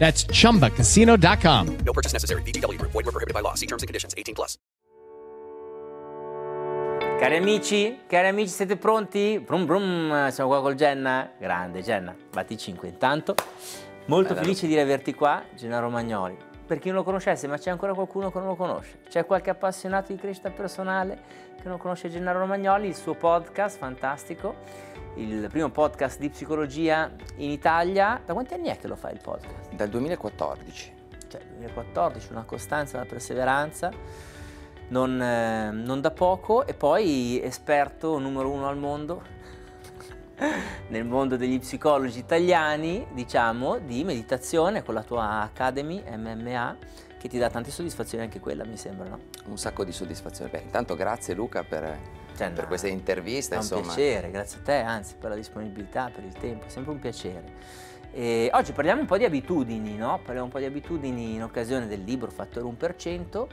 That's ChumbaCasino.com. No purchase necessary. VGW Group. Void where prohibited by law. See terms and conditions. 18+. Cari amici, siete pronti? Brum brum, siamo qua col Jenna. Grande Jenna, batti 5 intanto. Molto felice di averti qua, Gennaro Romagnoli. Per chi non lo conoscesse, ma c'è ancora qualcuno che non lo conosce. C'è qualche appassionato di crescita personale che non conosce Gennaro Romagnoli, il suo podcast fantastico, il primo podcast di psicologia in Italia. Da quanti anni è che lo fai il podcast? Dal 2014. Cioè, 2014, una costanza, una perseveranza, non da poco. E poi esperto numero 1 al mondo, nel mondo degli psicologi italiani, diciamo, di meditazione, con la tua Academy MMA, che ti dà tante soddisfazioni anche quella, mi sembra, no? Un sacco di soddisfazioni. Beh, intanto grazie Luca per questa intervista, insomma. È un piacere, grazie a te, anzi, per la disponibilità, per il tempo, è sempre un piacere. E oggi parliamo un po' di abitudini, no? Parliamo un po' di abitudini in occasione del libro Fattore 1%.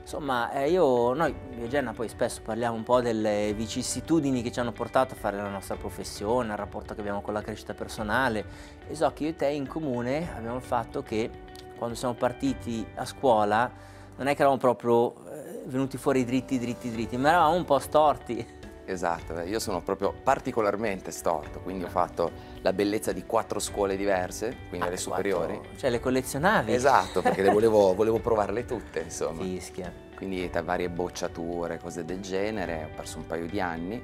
Insomma, noi, Jenna, poi spesso parliamo un po' delle vicissitudini che ci hanno portato a fare la nostra professione, al rapporto che abbiamo con la crescita personale. E so che io e te in comune abbiamo il fatto che quando siamo partiti a scuola non è che eravamo proprio venuti fuori dritti, ma eravamo un po' storti. Esatto, io sono proprio particolarmente storto, quindi ho fatto la bellezza di 4 scuole diverse, quindi alle superiori. Cioè le collezionavi? Esatto, perché le volevo provarle tutte, insomma. Fischia. Quindi da varie bocciature, cose del genere, ho perso un paio di anni,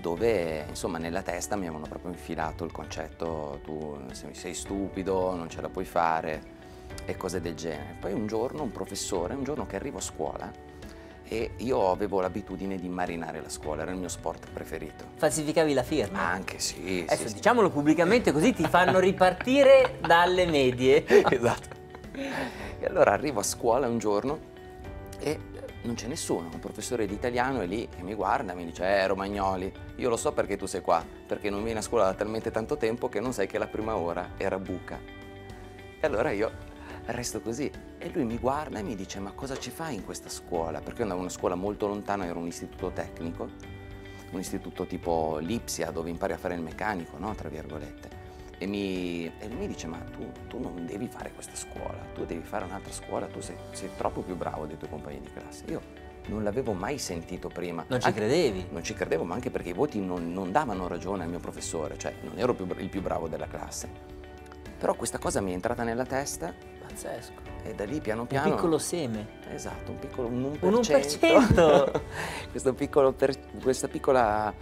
dove insomma nella testa mi avevano proprio infilato il concetto: tu sei stupido, non ce la puoi fare e cose del genere. Poi un giorno un professore che arrivo a scuola, e io avevo l'abitudine di marinare la scuola, era il mio sport preferito. Falsificavi la firma? Anche sì. Adesso sì, diciamolo pubblicamente, così ti fanno ripartire dalle medie. Esatto. E allora arrivo a scuola un giorno e non c'è nessuno, un professore di italiano è lì che mi guarda e mi dice: Romagnoli, io lo so perché tu sei qua, perché non vieni a scuola da talmente tanto tempo che non sai che la prima ora era buca. E allora io resto così, e lui mi guarda e mi dice: ma cosa ci fai in questa scuola? Perché io andavo a una scuola molto lontana, era un istituto tecnico, un istituto tipo l'Ipsia, dove impari a fare il meccanico, no? Tra virgolette. E lui mi dice: ma tu non devi fare questa scuola, tu devi fare un'altra scuola, tu sei troppo più bravo dei tuoi compagni di classe. Io non l'avevo mai sentito prima. Non ci credevi? Non ci credevo, ma anche perché i voti non davano ragione al mio professore, cioè non ero il più bravo della classe. Però questa cosa mi è entrata nella testa. Pazzesco. E da lì piano piano. Un piccolo seme. Esatto, un 1%. Questa piccola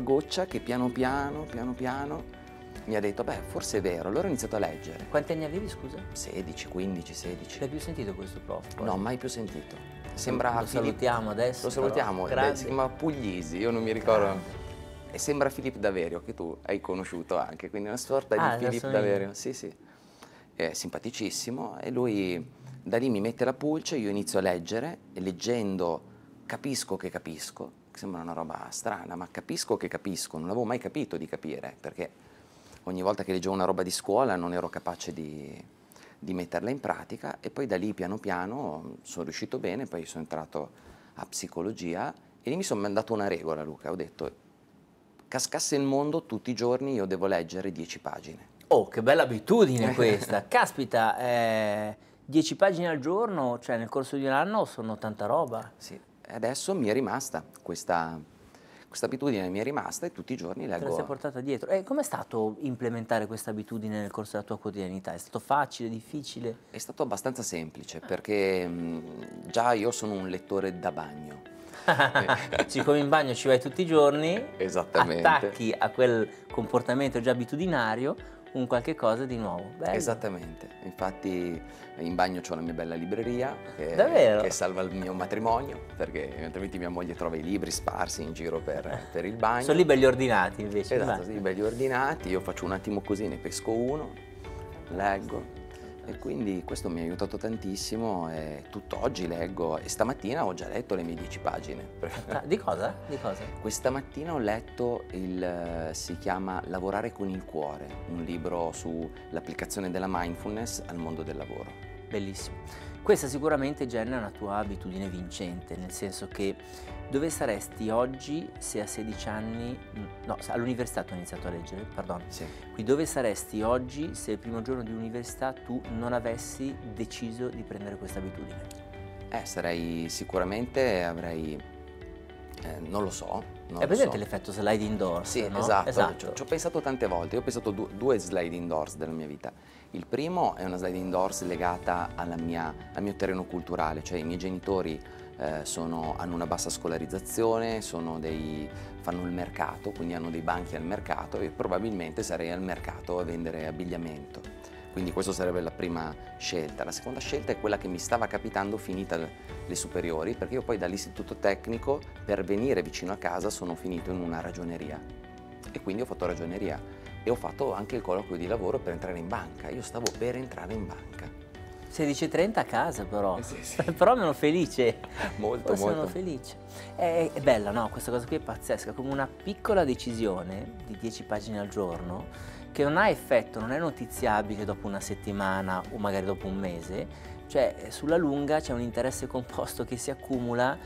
goccia che piano piano mi ha detto: beh, forse è vero. Allora ho iniziato a leggere. Quanti anni avevi, scusa? 16. L'hai più sentito questo prof? No, mai più sentito. Sembra. Lo salutiamo adesso. Lo salutiamo. Si chiama Puglisi, io non mi ricordo. Grande. E sembra Philippe D'Averio, che tu hai conosciuto anche, quindi una sorta di Philippe D'Averio. Sì, è simpaticissimo, e lui da lì mi mette la pulce, io inizio a leggere, e leggendo capisco, che sembra una roba strana, ma capisco, non avevo mai capito di capire, perché ogni volta che leggevo una roba di scuola non ero capace di metterla in pratica, e poi da lì piano piano sono riuscito bene, poi sono entrato a psicologia, e lì mi sono mandato una regola, Luca, ho detto: cascasse il mondo, tutti i giorni io devo leggere 10 pagine. Oh, che bella abitudine questa! Caspita, 10 pagine al giorno, cioè nel corso di un anno sono tanta roba. Sì, adesso mi è rimasta questa Questa abitudine mi è rimasta e tutti i giorni leggo. Te la sei portata dietro. E com'è stato implementare questa abitudine nel corso della tua quotidianità? È stato facile, difficile? È stato abbastanza semplice perché già io sono un lettore da bagno. Siccome in bagno ci vai tutti i giorni, esattamente, attacchi a quel comportamento già abitudinario un qualche cosa di nuovo. Bello. Esattamente, infatti in bagno c'ho la mia bella libreria che salva il mio matrimonio, perché altrimenti mia moglie trova i libri sparsi in giro per il bagno. Sono lì belli ordinati invece. Esatto, sì, belli ordinati, io faccio un attimo così, ne pesco uno, leggo. E quindi questo mi ha aiutato tantissimo e tutt'oggi leggo, e stamattina ho già letto le mie 10 pagine. Di cosa? Di cosa? Questa mattina ho letto, si chiama Lavorare con il cuore, un libro sull'applicazione della mindfulness al mondo del lavoro. Bellissimo. Questa sicuramente genera una tua abitudine vincente, nel senso che dove saresti oggi se a 16 anni, no, all'università tu hai iniziato a leggere, perdono. Sì. Qui dove saresti oggi se il primo giorno di università tu non avessi deciso di prendere questa abitudine? Sarei sicuramente, non lo so. È presente l'effetto sliding doors? Sì, no? Esatto. Ci ho pensato tante volte. Io ho pensato due sliding doors della mia vita. Il primo è una sliding doors legata al mio terreno culturale, cioè i miei genitori hanno una bassa scolarizzazione, fanno il mercato, quindi hanno dei banchi al mercato e probabilmente sarei al mercato a vendere abbigliamento. Quindi questa sarebbe la prima scelta. La seconda scelta è quella che mi stava capitando finita le superiori, perché io poi dall'istituto tecnico per venire vicino a casa sono finito in una ragioneria e quindi ho fatto ragioneria e ho fatto anche il colloquio di lavoro per entrare in banca. Io stavo per entrare in banca. 16:30 a casa però, sì. Però meno felice, molto. Felice. È bella, no? Questa cosa qui è pazzesca, come una piccola decisione di 10 pagine al giorno che non ha effetto, non è notiziabile dopo una settimana o magari dopo un mese, cioè sulla lunga c'è un interesse composto che si accumula,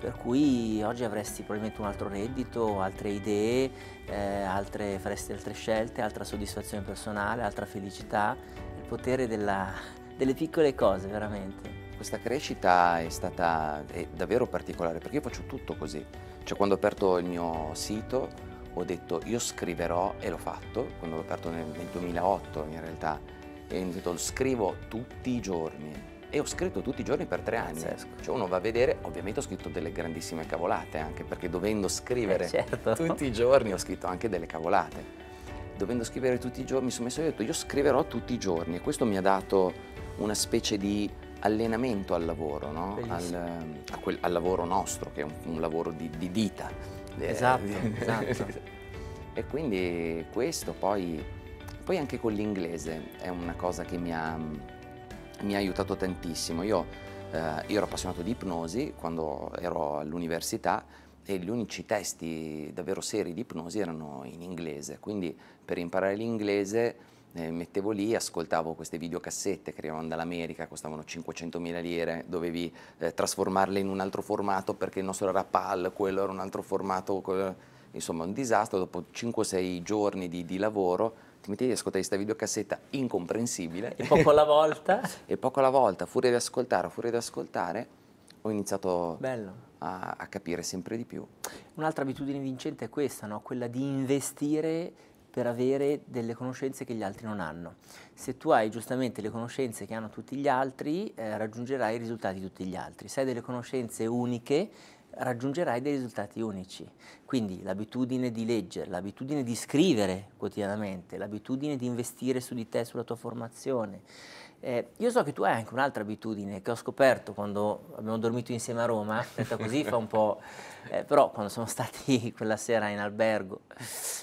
per cui oggi avresti probabilmente un altro reddito, altre idee, faresti altre scelte, altra soddisfazione personale, altra felicità, il potere delle piccole cose veramente. Questa crescita è davvero particolare perché io faccio tutto così, cioè quando ho aperto il mio sito ho detto io scriverò e l'ho fatto, quando l'ho aperto nel 2008 in realtà, e ho detto scrivo tutti i giorni e ho scritto tutti i giorni per 3 anni. Cioè uno va a vedere, ovviamente ho scritto delle grandissime cavolate anche perché dovendo scrivere tutti i giorni ho scritto anche delle cavolate. Dovendo scrivere tutti i giorni mi sono messo e ho detto io scriverò tutti i giorni e questo mi ha dato una specie di allenamento al lavoro, no? Al lavoro nostro che è un lavoro di dita. Esatto. E quindi questo poi anche con l'inglese è una cosa che mi ha aiutato tantissimo. Io ero appassionato di ipnosi quando ero all'università e gli unici testi davvero seri di ipnosi erano in inglese, quindi per imparare l'inglese mettevo lì, ascoltavo queste videocassette che arrivavano dall'America, costavano 500.000 lire, dovevi trasformarle in un altro formato perché il nostro era PAL, quello era un altro formato, insomma un disastro. Dopo 5-6 giorni di lavoro ti mettevi ad ascoltare questa videocassetta incomprensibile e poco alla volta furia di ascoltare, ho iniziato a capire sempre di più. Un'altra abitudine vincente è questa, no? Quella di investire per avere delle conoscenze che gli altri non hanno. Se tu hai giustamente le conoscenze che hanno tutti gli altri, raggiungerai i risultati di tutti gli altri. Se hai delle conoscenze uniche, raggiungerai dei risultati unici. Quindi l'abitudine di leggere, l'abitudine di scrivere quotidianamente, l'abitudine di investire su di te, sulla tua formazione. Io so che tu hai anche un'altra abitudine che ho scoperto quando abbiamo dormito insieme a Roma, detta così fa un po'... però quando siamo stati quella sera in albergo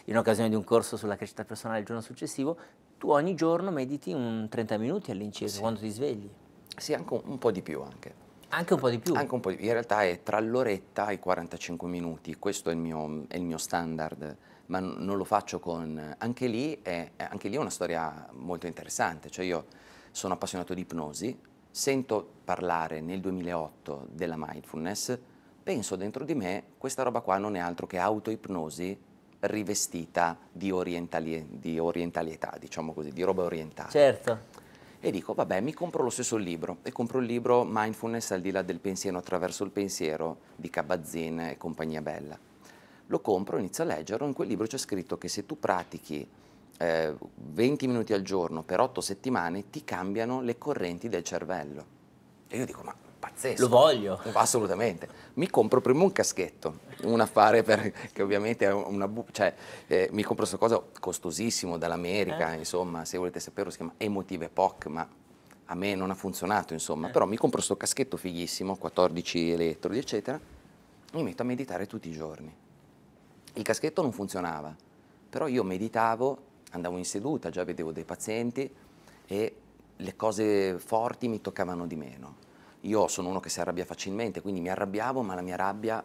in occasione di un corso sulla crescita personale il giorno successivo, tu ogni giorno mediti un 30 minuti all'incirca quando ti svegli. Sì, anche un po' di più anche. Anche un po' di più? Anche un po' di più. In realtà è tra l'oretta e i 45 minuti, questo è il mio standard, ma non lo faccio con... Anche lì è una storia molto interessante, cioè io sono appassionato di ipnosi, sento parlare nel 2008 della mindfulness, penso dentro di me, questa roba qua non è altro che autoipnosi rivestita di orientalità, diciamo così, di roba orientale. Certo. E dico, vabbè, mi compro lo stesso libro, e compro il libro Mindfulness al di là del pensiero attraverso il pensiero di Kabat-Zinn e compagnia bella. lo compro, inizio a leggerlo, in quel libro c'è scritto che se tu pratichi 20 minuti al giorno per 8 settimane ti cambiano le correnti del cervello. E io dico, ma pazzesco. Lo voglio. Assolutamente. Mi compro prima un caschetto, un affare che ovviamente è una... mi compro questa cosa costosissimo dall'America, insomma, se volete saperlo si chiama Emotive Epoch, ma a me non ha funzionato, insomma. Però mi compro questo caschetto fighissimo, 14 elettrodi, eccetera, mi metto a meditare tutti i giorni. Il caschetto non funzionava, però io meditavo, andavo in seduta, già vedevo dei pazienti e le cose forti mi toccavano di meno. Io sono uno che si arrabbia facilmente, quindi mi arrabbiavo, ma la mia rabbia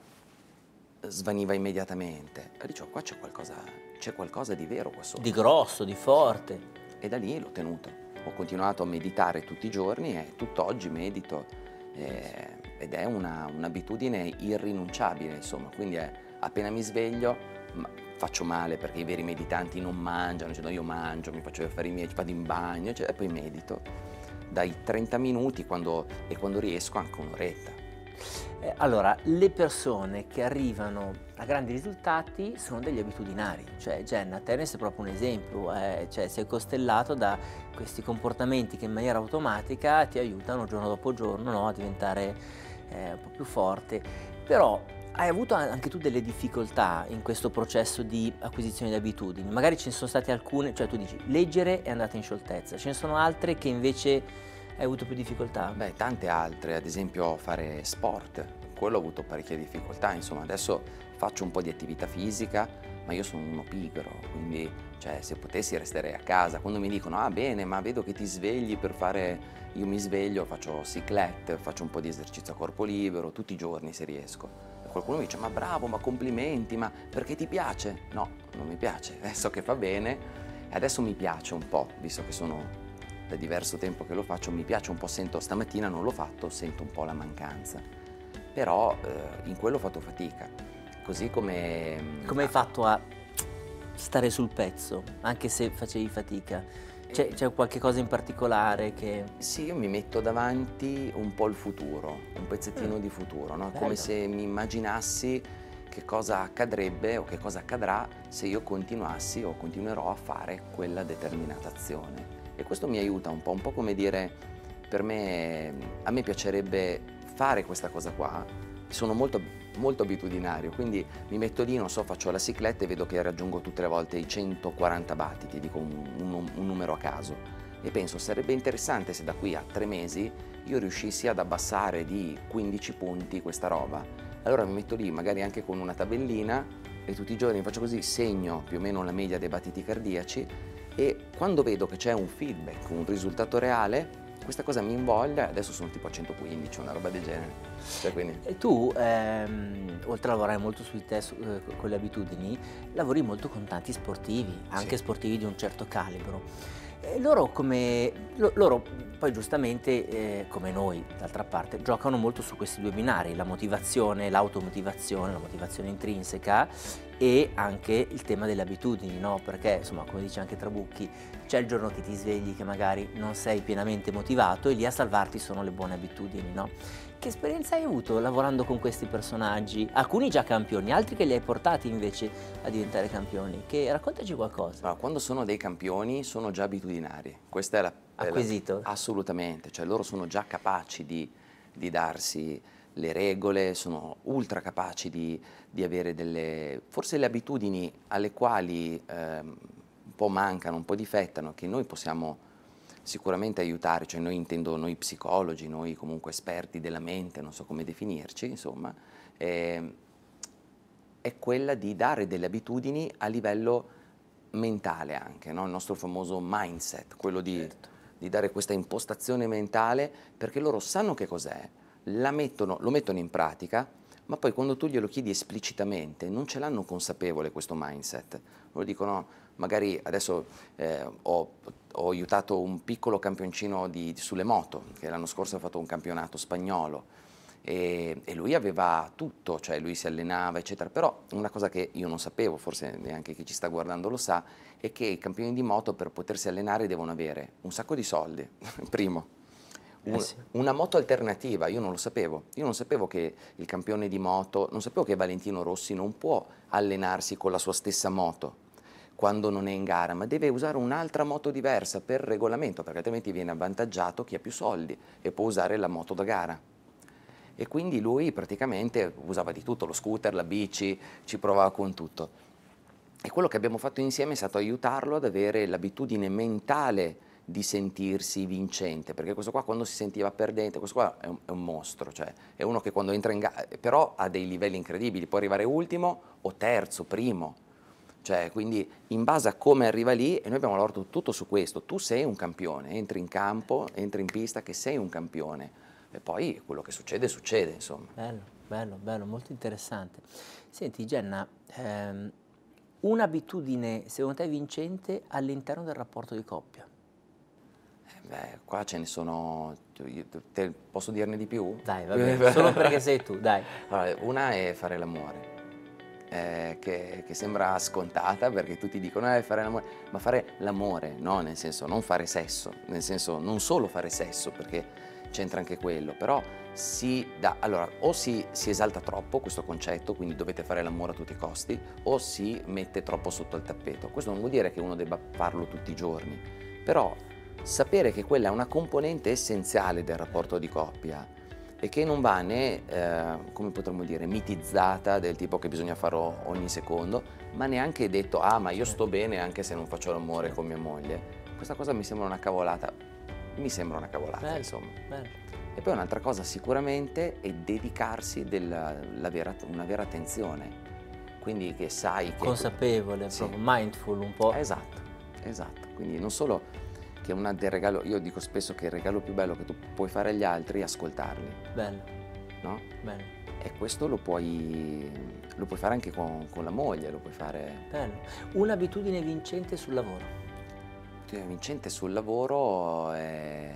svaniva immediatamente. E dicevo, qua c'è qualcosa di vero qua sopra. Di grosso, di forte. E da lì l'ho tenuto. Ho continuato a meditare tutti i giorni e tutt'oggi medito. Ed è un'abitudine irrinunciabile, insomma. Quindi appena mi sveglio... faccio male perché i veri meditanti non mangiano, cioè, no, io mangio, mi faccio gli affari miei, vado in bagno, cioè, e poi medito dai 30 minuti quando riesco anche un'oretta. Allora, le persone che arrivano a grandi risultati sono degli abitudinari, cioè Jenna, te ne sei proprio un esempio, cioè sei costellato da questi comportamenti che in maniera automatica ti aiutano giorno dopo giorno, no, a diventare un po' più forte, però hai avuto anche tu delle difficoltà in questo processo di acquisizione di abitudini? Magari ce ne sono state alcune, cioè tu dici leggere è andata in scioltezza, ce ne sono altre che invece hai avuto più difficoltà? Beh, tante altre, ad esempio fare sport, quello ho avuto parecchie difficoltà, insomma adesso faccio un po' di attività fisica, ma io sono uno pigro, quindi cioè, se potessi resterei a casa. Quando mi dicono, ah bene, ma vedo che ti svegli per fare... Io mi sveglio, faccio cyclette, faccio un po' di esercizio a corpo libero, tutti i giorni se riesco. Qualcuno mi dice, ma bravo, ma complimenti, ma perché ti piace? No, non mi piace, so che fa bene, adesso mi piace un po', visto che sono da diverso tempo che lo faccio, mi piace un po', sento, stamattina non l'ho fatto, sento un po' la mancanza, però in quello ho fatto fatica, così come... Come hai fatto a stare sul pezzo, anche se facevi fatica? C'è qualche cosa in particolare che... Sì, io mi metto davanti un po' il futuro, un pezzettino di futuro, no? Come se mi immaginassi che cosa accadrebbe o che cosa accadrà se io continuassi o continuerò a fare quella determinata azione. E questo mi aiuta un po' come dire, per me, a me piacerebbe fare questa cosa qua, sono molto abitudinario, quindi mi metto lì, non so, faccio la cyclette e vedo che raggiungo tutte le volte i 140 battiti, dico un numero a caso, e penso sarebbe interessante se da qui a 3 mesi io riuscissi ad abbassare di 15 punti questa roba. Allora mi metto lì magari anche con una tabellina e tutti i giorni faccio così, segno più o meno la media dei battiti cardiaci, e quando vedo che c'è un feedback, un risultato reale, questa cosa mi invoglia, adesso sono tipo a 115, una roba del genere. Cioè, quindi... E tu, oltre a lavorare molto sui test, con le abitudini, lavori molto con tanti sportivi, anche sportivi di un certo calibro. Loro poi giustamente, come noi d'altra parte, giocano molto su questi due binari, la motivazione, l'automotivazione, la motivazione intrinseca e anche il tema delle abitudini, no? Perché insomma, come dice anche Trabucchi, c'è il giorno che ti svegli che magari non sei pienamente motivato e lì a salvarti sono le buone abitudini, no? Che esperienza hai avuto lavorando con questi personaggi? Alcuni già campioni, altri che li hai portati invece a diventare campioni. Che, raccontaci qualcosa. Allora, quando sono dei campioni sono già abitudinari. Questa è la... Acquisito? Assolutamente, cioè loro sono già capaci di darsi le regole, sono ultra capaci di avere delle... forse le abitudini alle quali un po' mancano, un po' difettano, che noi possiamo... sicuramente aiutare, cioè noi intendo noi psicologi, noi comunque esperti della mente, non so come definirci, insomma, è quella di dare delle abitudini a livello mentale anche, no? Il nostro famoso mindset, quello di dare questa impostazione mentale, perché loro sanno che cos'è, lo mettono in pratica, ma poi quando tu glielo chiedi esplicitamente non ce l'hanno consapevole questo mindset, loro dicono... Magari adesso ho aiutato un piccolo campioncino sulle moto, che l'anno scorso ha fatto un campionato spagnolo e lui aveva tutto, cioè lui si allenava eccetera, però una cosa che io non sapevo, forse neanche chi ci sta guardando lo sa, è che i campioni di moto per potersi allenare devono avere un sacco di soldi, primo, Una moto alternativa, io non lo sapevo. Io non sapevo che il campione di moto, non sapevo che Valentino Rossi non può allenarsi con la sua stessa moto quando non è in gara, ma deve usare un'altra moto diversa per regolamento, perché altrimenti viene avvantaggiato chi ha più soldi e può usare la moto da gara. E quindi lui praticamente usava di tutto, lo scooter, la bici, ci provava con tutto. E quello che abbiamo fatto insieme è stato aiutarlo ad avere l'abitudine mentale di sentirsi vincente, perché questo qua quando si sentiva perdente, questo qua è un mostro, cioè è uno che quando entra in gara, però ha dei livelli incredibili, può arrivare ultimo o terzo, primo. Cioè, quindi in base a come arriva lì, e noi abbiamo lavorato tutto su questo, tu sei un campione, entri in campo, entri in pista che sei un campione, e poi quello che succede, succede, insomma. Bello, bello, bello, molto interessante. Senti Jenna, un'abitudine secondo te vincente all'interno del rapporto di coppia? Beh, qua ce ne sono, te posso dirne di più? Dai, va bene, solo perché sei tu, dai. Allora, una è fare l'amore. Che sembra scontata perché tutti dicono fare l'amore, ma fare l'amore, no? Nel senso non fare sesso, nel senso non solo fare sesso perché c'entra anche quello, però si dà, allora o si esalta troppo questo concetto, quindi dovete fare l'amore a tutti i costi, o si mette troppo sotto il tappeto. Questo non vuol dire che uno debba farlo tutti i giorni, però sapere che quella è una componente essenziale del rapporto di coppia e che non va né, come potremmo dire, mitizzata del tipo che bisogna fare ogni secondo, ma neanche detto, ah ma io sto bene anche se non faccio l'amore con mia moglie. Questa cosa mi sembra una cavolata, bello, insomma. Bello. E poi un'altra cosa sicuramente è dedicarsi una vera attenzione, quindi che sai che... Consapevole, sì. Proprio mindful un po'. Esatto, esatto, quindi non solo... Che una del regalo, io dico spesso che il regalo più bello che tu puoi fare agli altri è ascoltarli. Bello. No? Bello. E questo lo puoi fare anche con la moglie, lo puoi fare... Bello. Un'abitudine vincente sul lavoro? Un'abitudine vincente sul lavoro è...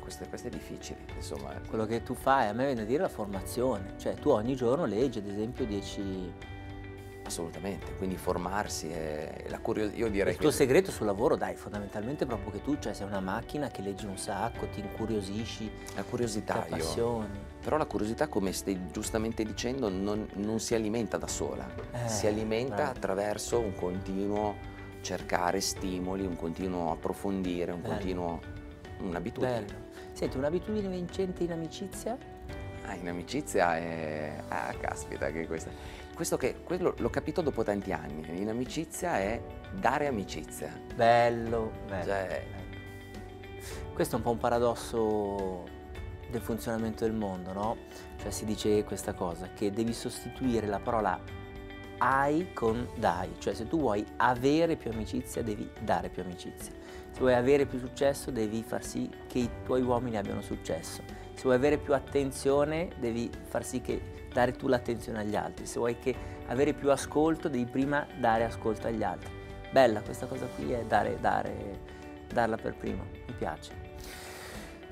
Questo è difficile, insomma. Quello che tu fai, a me viene a dire la formazione. Cioè tu ogni giorno leggi, ad esempio, 10... Assolutamente, quindi formarsi è la curiosità, io direi. Il tuo segreto sul lavoro, dai, fondamentalmente proprio che tu, cioè sei una macchina che leggi un sacco, ti incuriosisci, la curiosità, ti appassioni. Però la curiosità, come stai giustamente dicendo, non si alimenta da sola, si alimenta attraverso un continuo cercare stimoli, un continuo approfondire, un continuo, un'abitudine. Bello. Senti, un'abitudine vincente in amicizia? Ah, in amicizia è... Ah, caspita, che questa... Quello l'ho capito dopo tanti anni, in amicizia è dare amicizia. Bello, bello, cioè... bello. Questo è un po' un paradosso del funzionamento del mondo, no? Cioè si dice questa cosa, che devi sostituire la parola hai con dai, cioè se tu vuoi avere più amicizia devi dare più amicizia, se vuoi avere più successo devi far sì che i tuoi uomini abbiano successo, se vuoi avere più attenzione devi far sì che dare tu l'attenzione agli altri, se vuoi che avere più ascolto devi prima dare ascolto agli altri. Bella questa cosa qui, è darla per prima, mi piace.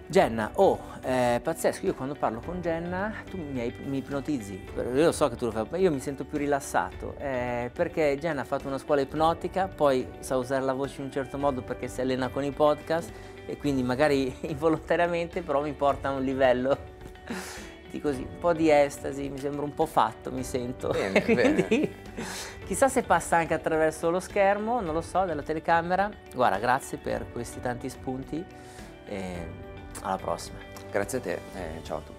Jenna, pazzesco, io quando parlo con Jenna tu mi ipnotizzi, io lo so che tu lo fai, ma io mi sento più rilassato, perché Jenna ha fatto una scuola ipnotica, poi sa usare la voce in un certo modo perché si allena con i podcast e quindi magari involontariamente però mi porta a un livello così, un po' di estasi, mi sembra un po' fatto, mi sento bene, quindi bene. Chissà se passa anche attraverso lo schermo, non lo so, della telecamera. Guarda, grazie per questi tanti spunti e alla prossima. Grazie a te, ciao a tutti.